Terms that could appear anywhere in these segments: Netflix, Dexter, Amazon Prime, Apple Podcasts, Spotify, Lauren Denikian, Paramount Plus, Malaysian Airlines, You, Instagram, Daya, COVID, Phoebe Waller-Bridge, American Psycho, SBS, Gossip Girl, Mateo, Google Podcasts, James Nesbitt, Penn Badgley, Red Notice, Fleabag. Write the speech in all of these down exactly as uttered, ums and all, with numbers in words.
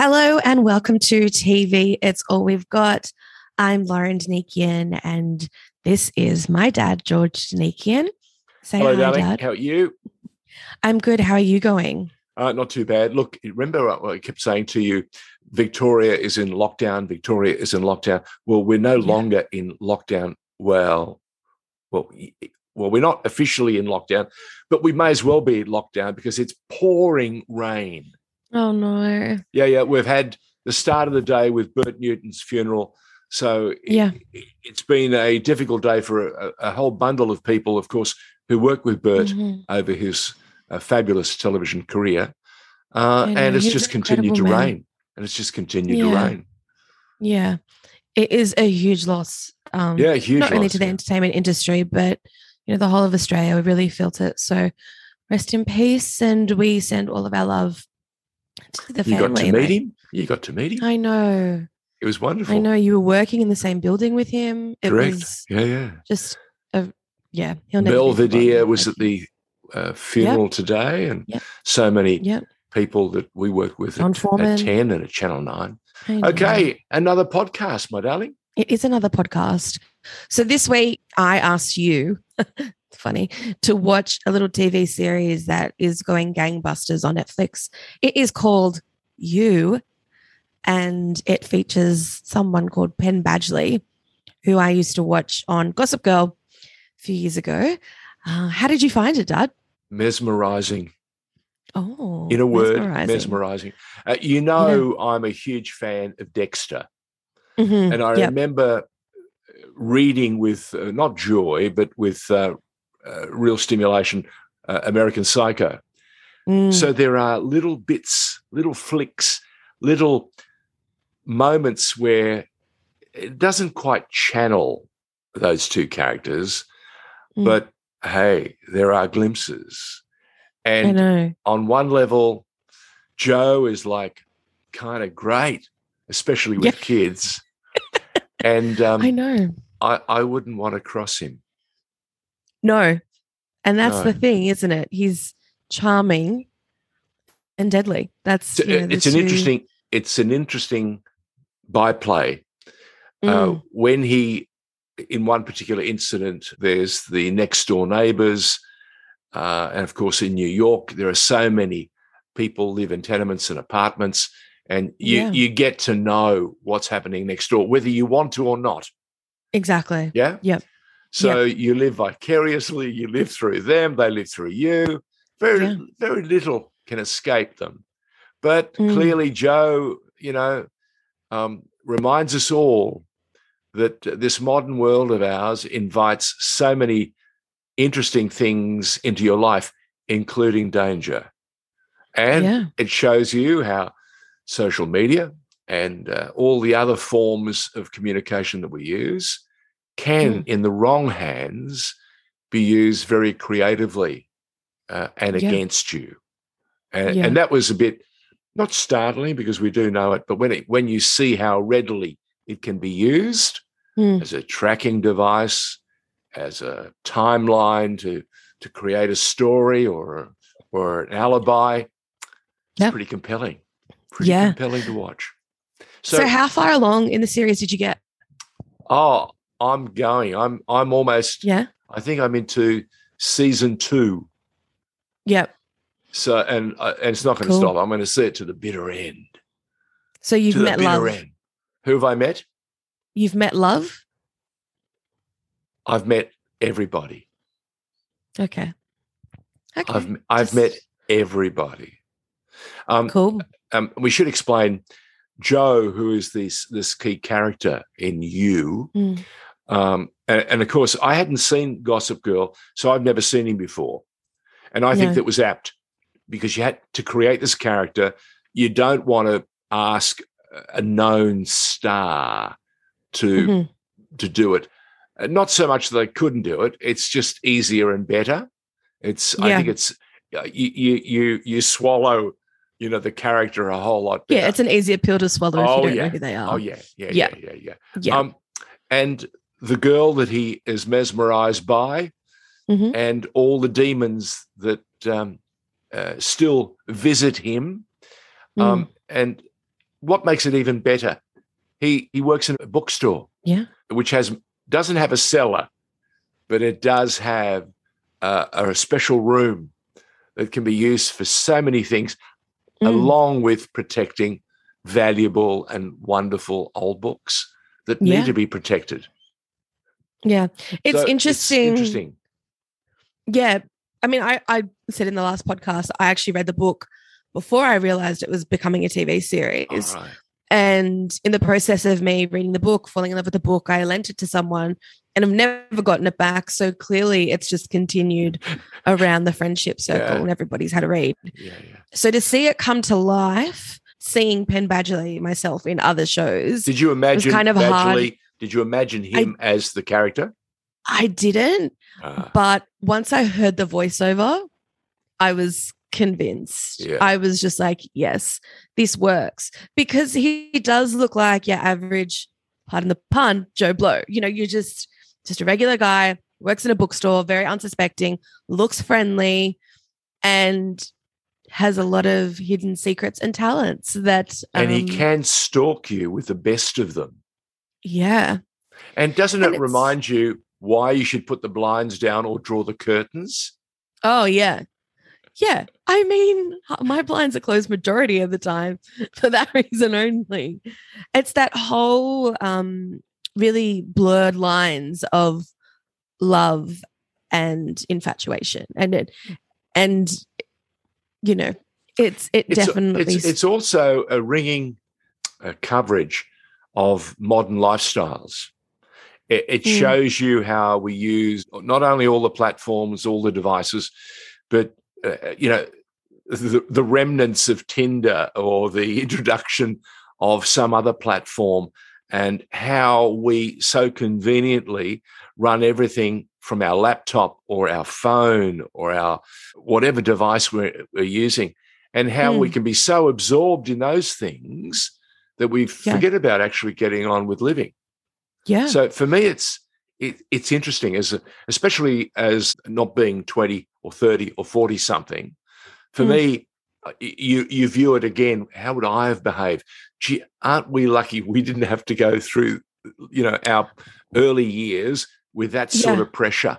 Hello and welcome to T V It's All We've Got. I'm Lauren Denikian and this is my dad, George Denikian. Say hello, hi, darling. Dad. How are you? I'm good. How are you going? Uh, not too bad. Look, remember what I kept saying to you, Victoria is in lockdown. Victoria is in lockdown. Well, we're no yeah. longer in lockdown. Well, well, well, we're not officially in lockdown, but we may as well be in lockdown because it's pouring rain. Oh, no. Yeah, yeah. We've had the start of the day with Bert Newton's funeral. So it, yeah. it's been a difficult day for a, a whole bundle of people, of course, who work with Bert mm-hmm. over his uh, fabulous television career. Uh, know, and it's just continued to man. rain. And it's just continued yeah. to rain. Yeah. It is a huge loss. Um, yeah, huge not loss. Not only to the yeah. entertainment industry, but, you know, the whole of Australia. We really felt it. So rest in peace. And we send all of our love to the family. You got to meet him. You got to meet him. I know. It was wonderful. I know. You were working in the same building with him. It Correct. was yeah, yeah. Just, a, yeah. He'll never Belvedere was at the uh, funeral yep. today and yep. so many yep. people that we work with at, at ten and at Channel nine. Okay, another podcast, my darling. It is another podcast. So this week I asked you, funny, to watch a little T V series that is going gangbusters on Netflix. It is called You, and it features someone called Penn Badgley, who I used to watch on Gossip Girl a few years ago. Uh, how did you find it, Dad? Mesmerising. Oh. In a word, mesmerising. mesmerising. Uh, you know yeah. I'm a huge fan of Dexter. Mm-hmm. And I yep. remember reading with, uh, not joy, but with uh, uh, real stimulation, uh, American Psycho. Mm. So there are little bits, little flicks, little moments where it doesn't quite channel those two characters, mm. but, hey, there are glimpses. And on one level, Joe is like kind of great, especially with yeah. kids. And um, I know. I, I wouldn't want to cross him. No. And that's no. the thing, isn't it? He's charming and deadly. That's you know, it's an two... interesting it's an interesting byplay. Mm. Uh, when he in one particular incident, there's the next door neighbors, uh, and of course in New York, there are so many people live in tenements and apartments. And you, yeah. you get to know what's happening next door, whether you want to or not. Exactly. Yeah? Yep. So yep. you live vicariously. You live through them. They live through you. Very, yeah. very little can escape them. But mm. clearly Joe, you know, um, reminds us all that this modern world of ours invites so many interesting things into your life, including danger. And yeah. it shows you how social media and uh, all the other forms of communication that we use can, mm. in the wrong hands, be used very creatively uh, and yeah. against you. And, yeah. and that was a bit, not startling because we do know it, but when, it, when you see how readily it can be used mm. as a tracking device, as a timeline to, to create a story or, or an alibi, it's yep. pretty compelling. Pretty yeah. compelling to watch. So, so how far along in the series did you get? Oh, I'm going. I'm I'm almost yeah. I think I'm into season two. Yep. So and uh, and it's not going to cool. stop. I'm going to see it to the bitter end. So you've to met the bitter love. End. Who have I met? You've met love? I've met everybody. Okay. Okay. I've I've Just... met everybody. Um, cool. Um, we should explain Joe, who is this this key character in You. Mm. Um, and, and, of course, I hadn't seen Gossip Girl, so I've never seen him before. And I no. think that was apt because you had to create this character. You don't want to ask a known star to, mm-hmm. to do it. Not so much that they couldn't do it. It's just easier and better. It's yeah. I think it's you you you, you swallow – you know, the character a whole lot better. Yeah, it's an easier pill to swallow oh, if you don't yeah. know who they are. Oh, yeah, yeah, yeah, yeah, yeah. yeah. Um, and the girl that he is mesmerised by mm-hmm. and all the demons that um, uh, still visit him. Mm. Um, and what makes it even better? He he works in a bookstore, yeah, which has doesn't have a cellar, but it does have uh, a special room that can be used for so many things, mm. along with protecting valuable and wonderful old books that yeah. need to be protected. Yeah, it's so interesting. It's interesting. Yeah, I mean, I, I said in the last podcast, I actually read the book before I realised it was becoming a T V series. All right. And in the process of me reading the book, falling in love with the book, I lent it to someone and I've never gotten it back. So clearly it's just continued around the friendship circle yeah. and everybody's had a read. Yeah, yeah. So to see it come to life, seeing Penn Badgley myself in other shows. Did you imagine kind of Badgley, hard. Did you imagine him I, as the character? I didn't. Ah. But once I heard the voiceover, I was convinced. Yeah. I was just like, yes, this works, because he does look like your average, pardon the pun, Joe Blow. You know, you're just just a regular guy, works in a bookstore, very unsuspecting, looks friendly, and has a lot of hidden secrets and talents that, um, and he can stalk you with the best of them. Yeah, and doesn't and it remind you why you should put the blinds down or draw the curtains? Oh yeah. Yeah, I mean, my blinds are closed majority of the time for that reason only. It's that whole um, really blurred lines of love and infatuation, and it, and you know, it's it it's, definitely. It's, it's also a ringing uh, coverage of modern lifestyles. It, it mm. shows you how we use not only all the platforms, all the devices, but Uh, you know, the, the remnants of Tinder or the introduction of some other platform, and how we so conveniently run everything from our laptop or our phone or our whatever device we're, we're using, and how mm. we can be so absorbed in those things that we yeah. forget about actually getting on with living. Yeah. So for me, it's It, it's interesting, as especially as not being twenty or thirty or forty something. For mm. me, you you view it again. How would I have behaved? Gee, aren't we lucky we didn't have to go through, you know, our early years with that sort yeah. of pressure?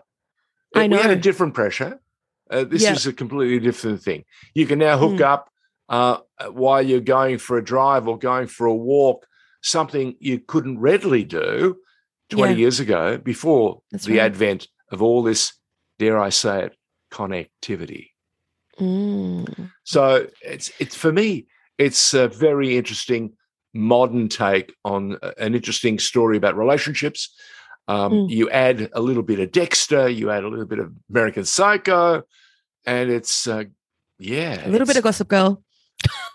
I know. We had a different pressure. Uh, this yeah. is a completely different thing. You can now hook mm. up uh, while you're going for a drive or going for a walk, something you couldn't readily do twenty yeah. years ago, before That's the right. advent of all this, dare I say it, connectivity. Mm. So it's it's for me, it's a very interesting modern take on an interesting story about relationships. Um, mm. You add a little bit of Dexter, you add a little bit of American Psycho, and it's, uh, yeah. A little bit of Gossip Girl.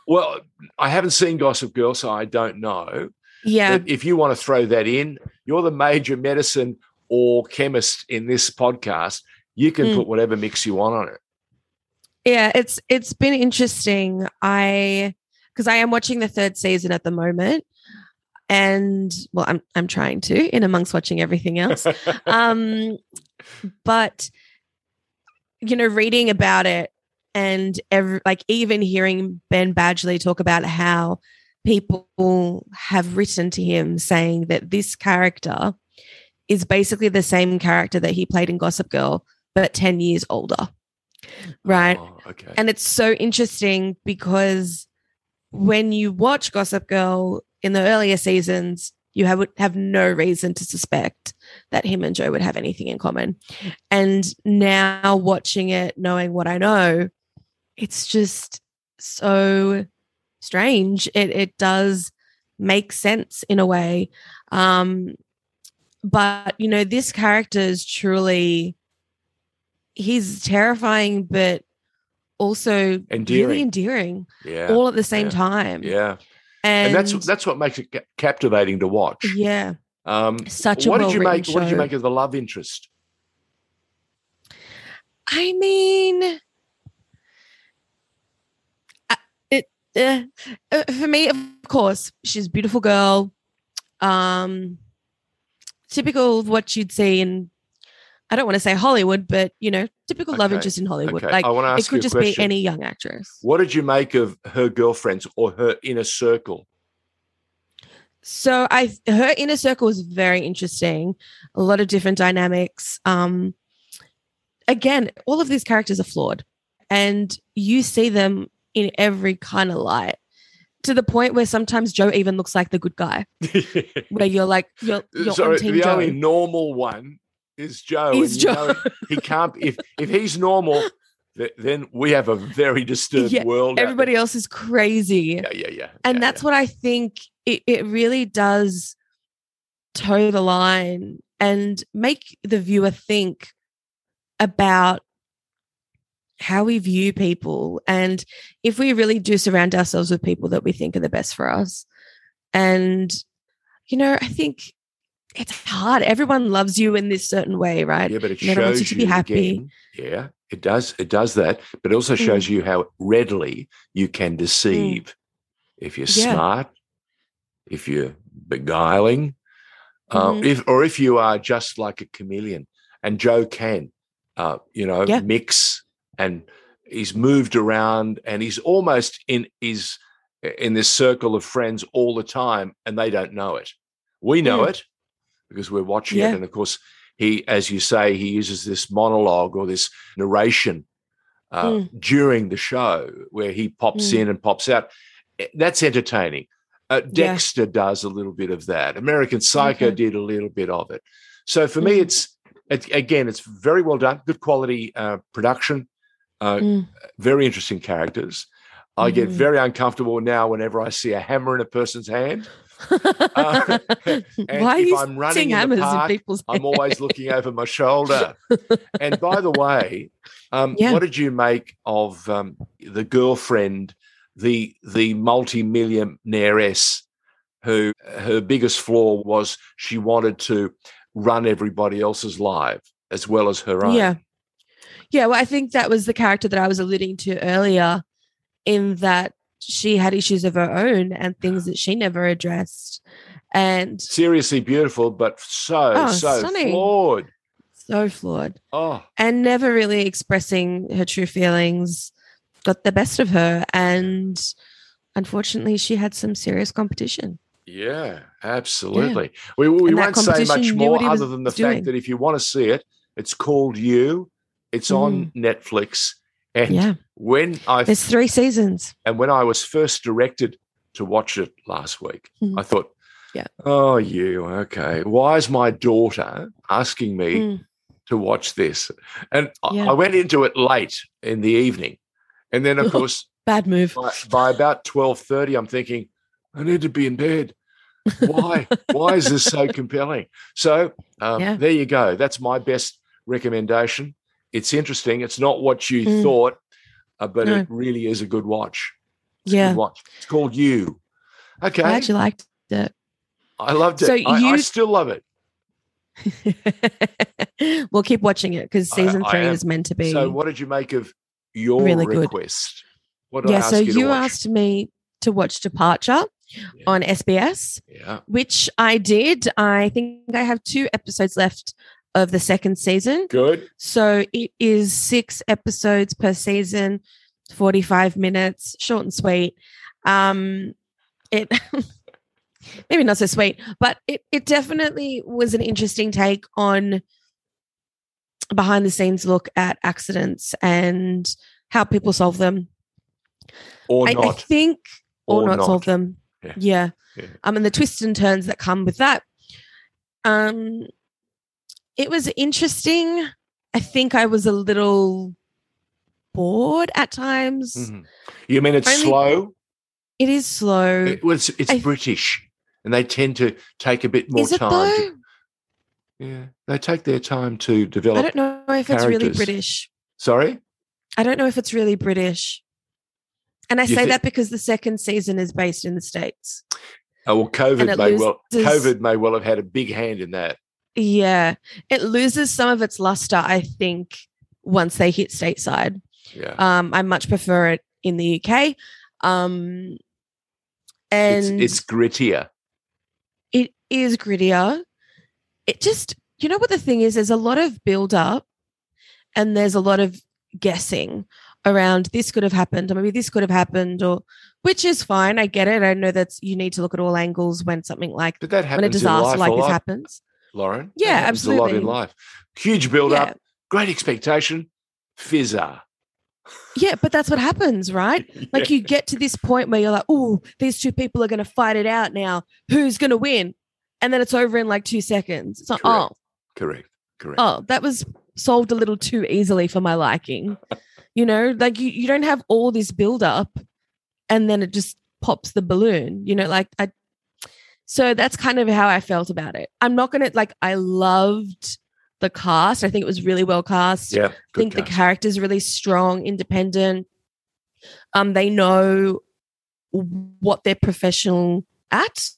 Well, I haven't seen Gossip Girl, so I don't know. Yeah. But if you want to throw that in, you're the major medicine or chemist in this podcast. You can mm. put whatever mix you want on it. Yeah, it's it's been interesting. I because I am watching the third season at the moment, and well, I'm I'm trying to in amongst watching everything else. um, but you know, reading about it and every, like even hearing Ben Badgley talk about how people have written to him saying that this character is basically the same character that he played in Gossip Girl, but ten years older, right? Oh, okay. And it's so interesting because when you watch Gossip Girl in the earlier seasons, you have, have no reason to suspect that him and Joe would have anything in common. And now watching it, knowing what I know, it's just so strange. It it does make sense in a way. Um, but, you know, this character is truly, he's terrifying but also endearing. really endearing yeah. all at the same yeah. time. Yeah. And, and that's that's what makes it captivating to watch. Yeah. Um, Such a what did you make? Show. What did you make of the love interest? I mean... Uh, for me, of course, she's a beautiful girl, um, typical of what you'd see in, I don't want to say Hollywood, but, you know, typical okay. love interest in Hollywood. Okay. Like, I want to ask it could you just question. be any young actress. What did you make of her girlfriends or her inner circle? So I, her inner circle was very interesting. A lot of different dynamics. Um, again, all of these characters are flawed, and you see them in every kind of light, to the point where sometimes Joe even looks like the good guy. Where you're like, you're, you're so on team the Joe. Only normal one is Joe. Is Joe. You know, he can't. If if he's normal, th- then we have a very disturbed yeah, world. Everybody else is crazy. Yeah, yeah, yeah. And yeah, that's yeah. what I think. It it really does toe the line and make the viewer think about how we view people, and if we really do surround ourselves with people that we think are the best for us. And, you know, I think it's hard. Everyone loves you in this certain way, right? Yeah, but it shows wants you to be happy. Again, yeah, it does. It does that, but it also shows mm. you how readily you can deceive mm. if you're yeah. smart, if you're beguiling, uh, mm. if or if you are just like a chameleon. And Joe can, uh, you know, yeah. mix. And he's moved around, and he's almost in is in this circle of friends all the time, and they don't know it. We know mm. it because we're watching yeah. it. And of course, he, as you say, he uses this monologue or this narration uh, mm. during the show where he pops mm. in and pops out. That's entertaining. Uh, Dexter yeah. does a little bit of that. American Psycho okay. did a little bit of it. So for mm. me, it's it, again, it's very well done, good quality uh, production. Uh, mm. Very interesting characters. I mm. get very uncomfortable now whenever I see a hammer in a person's hand. Uh, Why are you I'm running seeing in hammers park, in people's hands? I'm always looking over my shoulder. And by the way, um, yeah. what did you make of um, the girlfriend, the the multi-millionairess, who her biggest flaw was she wanted to run everybody else's life as well as her own? Yeah. Yeah, well, I think that was the character that I was alluding to earlier, in that she had issues of her own and things that she never addressed. And seriously beautiful, but so, oh, so stunning. flawed. So flawed. Oh. And never really expressing her true feelings, got the best of her. And unfortunately, she had some serious competition. Yeah, absolutely. Yeah. We, we won't say much more other than the doing. fact that if you want to see it, it's called You. It's on mm. Netflix, and yeah. when I there's three seasons. And when I was first directed to watch it last week, mm. I thought, "Yeah, oh, you okay? Why is my daughter asking me mm. to watch this?" And yeah. I went into it late in the evening, and then of course, bad move. By, by about twelve thirty, I'm thinking, "I need to be in bed." Why? Why is this so compelling? So um, yeah. there you go. That's my best recommendation. It's interesting. It's not what you mm. thought, uh, but no. it really is a good watch. It's yeah. a good watch. It's called You. Okay. I actually liked it. I loved it. So I, you... I still love it. We'll keep watching it because season I, three I is meant to be. So what did you make of your really request? Good. What did yeah, I ask so you to you watch? Asked me to watch Departure yeah. on S B S, yeah. which I did. I think I have two episodes left of the second season. Good. So it is six episodes per season, forty-five minutes, short and sweet. Um, it maybe not so sweet, but it it definitely was an interesting take on behind the scenes look at accidents and how people solve them. Or I, not. I think or, or not, not solve them. Yeah. Yeah. yeah. Um, and the twists and turns that come with that. Um It was interesting. I think I was a little bored at times. Mm-hmm. You mean it's Only, slow? It is slow. It was, it's I, British, and they tend to take a bit more is it time. Though? To, yeah, they take their time to develop. I don't know if characters. It's really British. Sorry? I don't know if it's really British. And I you say th- that because the second season is based in the States. Oh, well, COVID may loses- well COVID may well have had a big hand in that. Yeah, it loses some of its luster, I think, once they hit stateside. Yeah, um, I much prefer it in the U K. Um, and it's, it's grittier. It is grittier. It just, you know what the thing is? There's a lot of build up and there's a lot of guessing around this could have happened, or maybe this could have happened, or which is fine. I get it. I know that's you need to look at all angles when something like Did that happen when a disaster life, like this life, happens, Lauren. Yeah, that absolutely. A lot in life, huge build up, yeah. Great expectation, fizzer. Yeah, but that's what happens, right? Like yeah. You get to this point where you're like, oh, these two people are going to fight it out now. Who's going to win? And then it's over in like two seconds. It's like, Correct. oh, correct, correct. Oh, that was solved a little too easily for my liking. You know, like you, you don't have all this build up and then it just pops the balloon, you know, like I, so that's kind of how I felt about it. I'm not going to like, I loved the cast. I think it was really well cast. Yeah, I think cast. The character's really strong, independent. Um, they know what they're professional at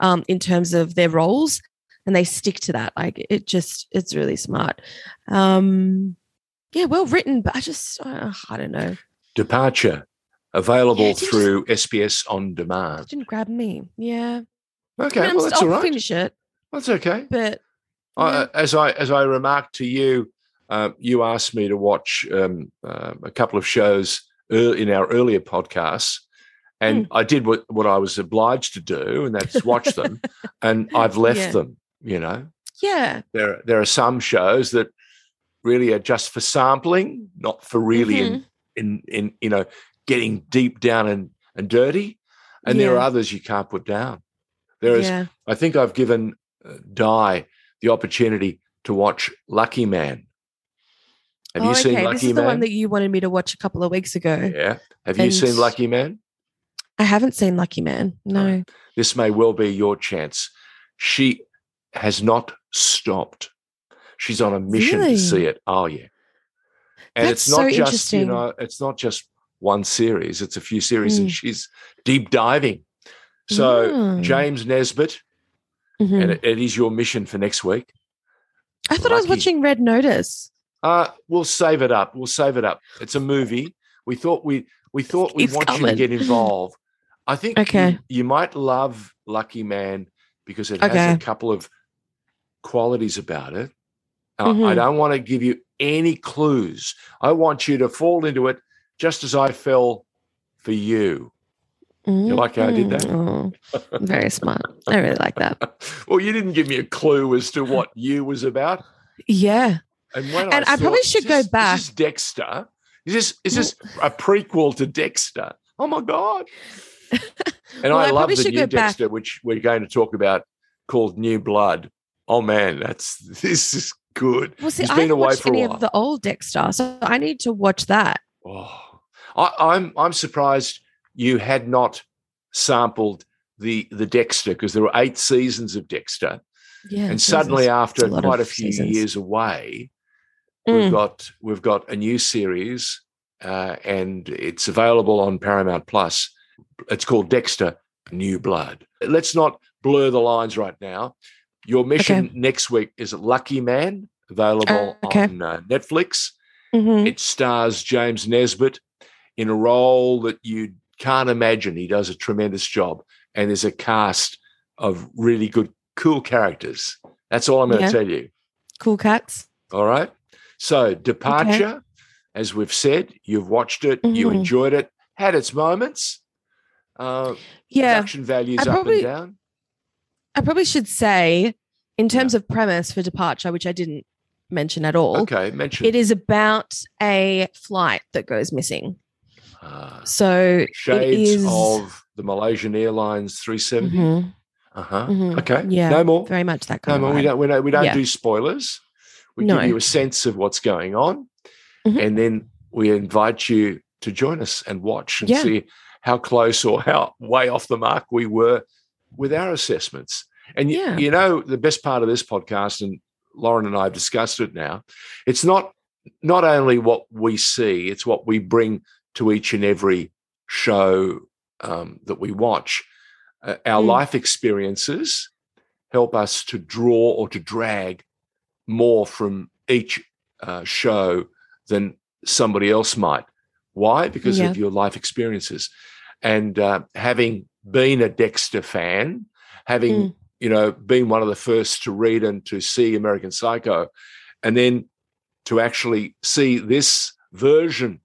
um, in terms of their roles and they stick to that. Like it just, it's really smart. Um Yeah, well written, but I just, uh, I don't know. Departure, available yeah, through just, S B S On Demand. Didn't grab me. Yeah. Okay, I mean, well, that's all right. I'll finish it. That's okay. But I, as I as I remarked to you, uh, you asked me to watch um, uh, a couple of shows in our earlier podcasts, and mm. I did what, what I was obliged to do, and that's watch them, and I've left yeah. them, you know. Yeah. There, there are some shows that really are just for sampling, not for really mm-hmm. in, in in you know getting deep down and, and dirty. And yeah. there are others you can't put down. There is, yeah. I think I've given uh, Di the opportunity to watch Lucky Man. Have oh, you seen okay. Lucky this is Man? The one that you wanted me to watch a couple of weeks ago. Yeah. Have and you seen Lucky Man? I haven't seen Lucky Man. No. Right. This may well be your chance. She has not stopped. She's on a mission really? to see it. Oh yeah, and That's it's not so just you know, it's not just one series. It's a few series, mm. and she's deep diving. So yeah. James Nesbitt, mm-hmm. and it, it is your mission for next week. I thought Lucky. I was watching Red Notice. Uh we'll save it up. We'll save it up. It's a movie. We thought we we thought we want coming. you to get involved. I think okay. you, you might love Lucky Man because it has okay. a couple of qualities about it. Mm-hmm. I don't want to give you any clues. I want you to fall into it just as I fell for you. Mm-hmm. You like how I did that? Oh, very smart. I really like that. Well, you didn't give me a clue as to what you was about. Yeah. And, and I, I thought, probably should go this, back. Is this Dexter? Is this, is this a prequel to Dexter? Oh, my God. And well, I, I love the new Dexter, back. which we're going to talk about, called New Blood. Oh, man, that's this is good. Well, see, He's I been haven't away watched for any a while. of the old Dexter, so I need to watch that. Oh, I, I'm I'm surprised you had not sampled the the Dexter because there were eight seasons of Dexter, yeah. And suddenly, after a quite a few seasons. years away, mm. we've got we've got a new series, uh, and it's available on Paramount Plus. It's called Dexter: New Blood. Let's not blur the lines right now. Your mission okay. next week is Lucky Man, available uh, okay. on uh, Netflix. Mm-hmm. It stars James Nesbitt in a role that you can't imagine. He does a tremendous job, and there's a cast of really good, cool characters. That's all I'm going to yeah. tell you. Cool cats. All right. So Departure, okay. as we've said, you've watched it, mm-hmm. you enjoyed it, had its moments. Uh, yeah. Production values I up probably- and down. I probably should say, in terms yeah. of premise for Departure, which I didn't mention at all. Okay, mention. It is about a flight that goes missing. Uh, so shades it is... of the Malaysian Airlines three seventy. Mm-hmm. Uh huh. Mm-hmm. Okay. Yeah. No more. Very much that kind no of. No more. We don't. We don't. We don't yeah. do spoilers. We no. give you a sense of what's going on, mm-hmm. and then we invite you to join us and watch and yeah. see how close or how way off the mark we were with our assessments. And, yeah. you, you know, the best part of this podcast, and Lauren and I have discussed it now, it's not not only what we see, it's what we bring to each and every show um, that we watch. Uh, our mm. life experiences help us to draw or to drag more from each uh, show than somebody else might. Why? Because yeah. of your life experiences. And uh, having... being a Dexter fan, having, mm. you know, been one of the first to read and to see American Psycho, and then to actually see this version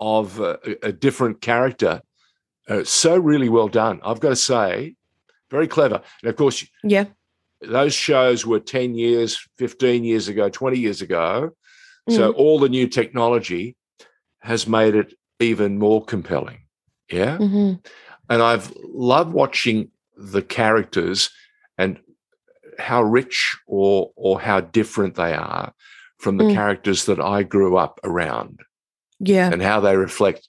of a, a different character. Uh, so really well done, I've got to say. Very clever. And, of course, yeah, those shows were ten years, fifteen years ago, twenty years ago. Mm. So all the new technology has made it even more compelling, yeah? Mm-hmm. And I've loved watching the characters and how rich or or how different they are from the mm. characters that I grew up around. Yeah. And how they reflect,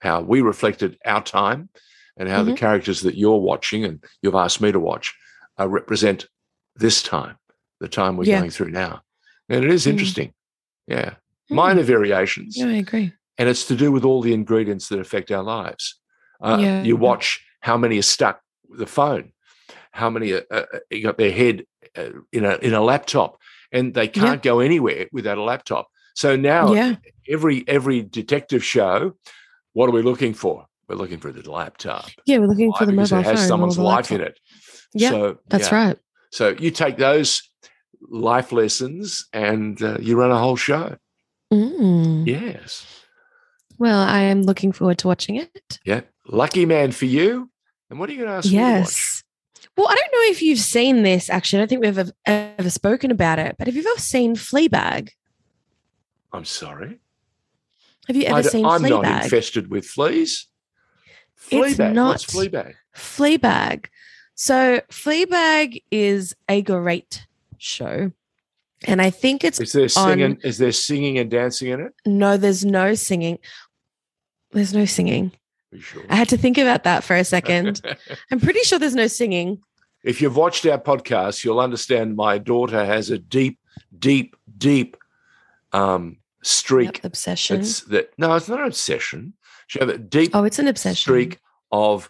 how we reflected our time, and how mm-hmm. the characters that you're watching and you've asked me to watch uh, represent this time, the time we're yeah. going through now. And it is interesting. Mm. Yeah. Minor mm. variations. Yeah, I agree. And it's to do with all the ingredients that affect our lives. Uh, yeah. You watch how many are stuck with the phone, how many are, uh, got their head uh, in a in a laptop, and they can't yeah. go anywhere without a laptop. So now yeah. every every detective show, what are we looking for? We're looking for the laptop. Yeah, we're looking Why? for the mobile phone. Because it has someone's life in it. Yeah, so, that's yeah. right. So you take those life lessons and uh, you run a whole show. Mm. Yes. Well, I am looking forward to watching it. Yeah. Lucky Man for you. And what are you going to ask yes. me to watch? Well, I don't know if you've seen this, actually. I don't think we've ever, ever spoken about it. But have you ever seen Fleabag? I'm sorry? Have you ever seen Fleabag? I'm not infested with fleas. Fleabag. What's Fleabag? Fleabag. So Fleabag is a great show. And I think it's is there singing? On, is there singing and dancing in it? No, there's no singing. There's no singing. Are you sure? I had to think about that for a second. I'm pretty sure there's no singing. If you've watched our podcast, you'll understand my daughter has a deep, deep, deep um, streak. Yep, obsession. It's that, no, it's not an obsession. She has a deep oh, it's an obsession. streak of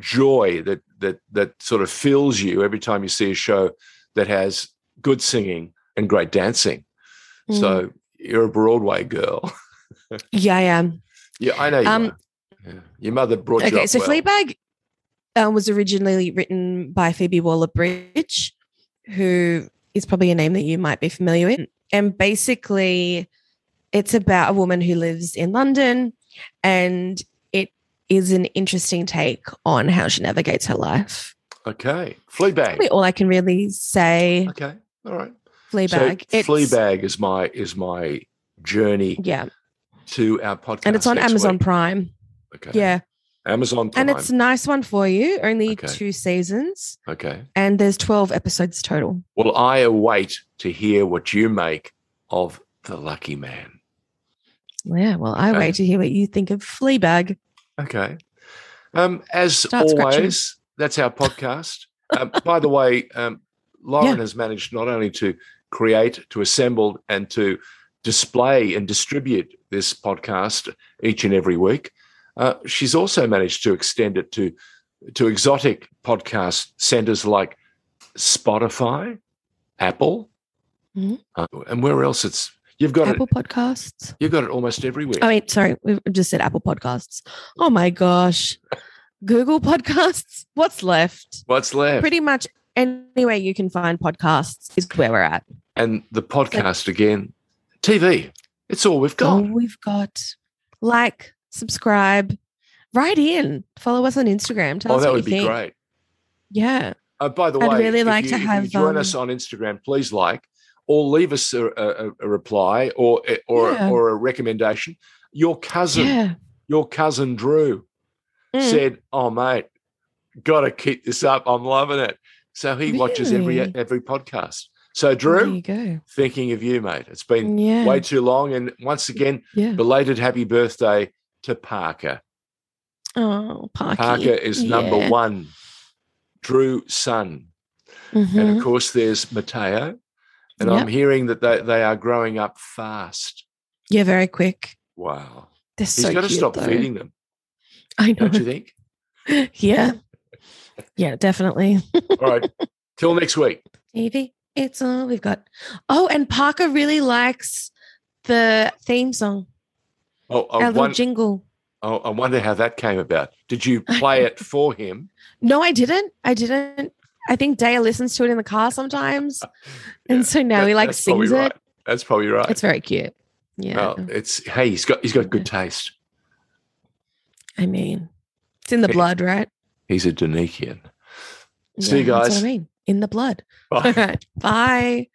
joy that that that sort of fills you every time you see a show that has good singing and great dancing. Mm. So you're a Broadway girl. Yeah, I am. Yeah, I know you um, are. Yeah. Your mother brought okay, you up Okay, so well. Fleabag um, was originally written by Phoebe Waller-Bridge, who is probably a name that you might be familiar with. And basically it's about a woman who lives in London, and it is an interesting take on how she navigates her life. Okay. Fleabag. That's probably all I can really say. Okay. All right. Fleabag. So Fleabag is my is my journey yeah. to our podcast. And it's on Amazon week. Prime. Okay. Yeah. Amazon Prime. And it's a nice one for you. Only okay. two seasons. Okay. And there's twelve episodes total. Well, I await to hear what you make of The Lucky Man. Yeah. Well, okay. I wait to hear what you think of Fleabag. Okay. Um, as Start always, scratching. That's our podcast. um, by the way, um, Lauren yeah. has managed not only to create, to assemble, and to display and distribute this podcast each and every week, uh, she's also managed to extend it to, to exotic podcast centres like Spotify, Apple, mm-hmm. uh, and where else it's you've got Apple it, Podcasts. You've got it almost everywhere. Oh, wait, sorry, we've just said Apple Podcasts. Oh my gosh, Google Podcasts. What's left? What's left? Pretty much. Anywhere you can find podcasts is where we're at. And the podcast, so, again, T V. It's all we've got. All we've got. Like, subscribe, write in, follow us on Instagram. Tell oh, us that what would you be think. Great. Yeah. Uh, by the I'd way, I'd really like you, to have. If you join um, us on Instagram, please like or leave us a, a, a reply or or yeah. or a recommendation. Your cousin, yeah. your cousin Drew, mm. said, "Oh mate, gotta keep this up. I'm loving it." So he really? watches every every podcast. So, Drew, thinking of you, mate. It's been yeah. way too long. And once again, yeah. belated happy birthday to Parker. Oh, Parker. Parker is yeah. number one, Drew's son. Mm-hmm. And, of course, there's Mateo. And yep. I'm hearing that they, they are growing up fast. Yeah, very quick. Wow. They're He's so got to stop though. feeding them. I know. Don't you think? Yeah. Yeah, definitely. All right. Till next week. T V, it's all we've got. Oh, and Parker really likes the theme song. Oh, I Our won- little jingle. Oh, I wonder how that came about. Did you play it for him? No, I didn't. I didn't. I think Daya listens to it in the car sometimes. yeah, and so now that, he like sings it. Right. That's probably right. It's very cute. Yeah. Well, it's hey, he's got he's got good taste. I mean, it's in the blood, right? He's a Denikian. Yeah, see you guys. That's what I mean. In the blood. Bye. All right. Bye.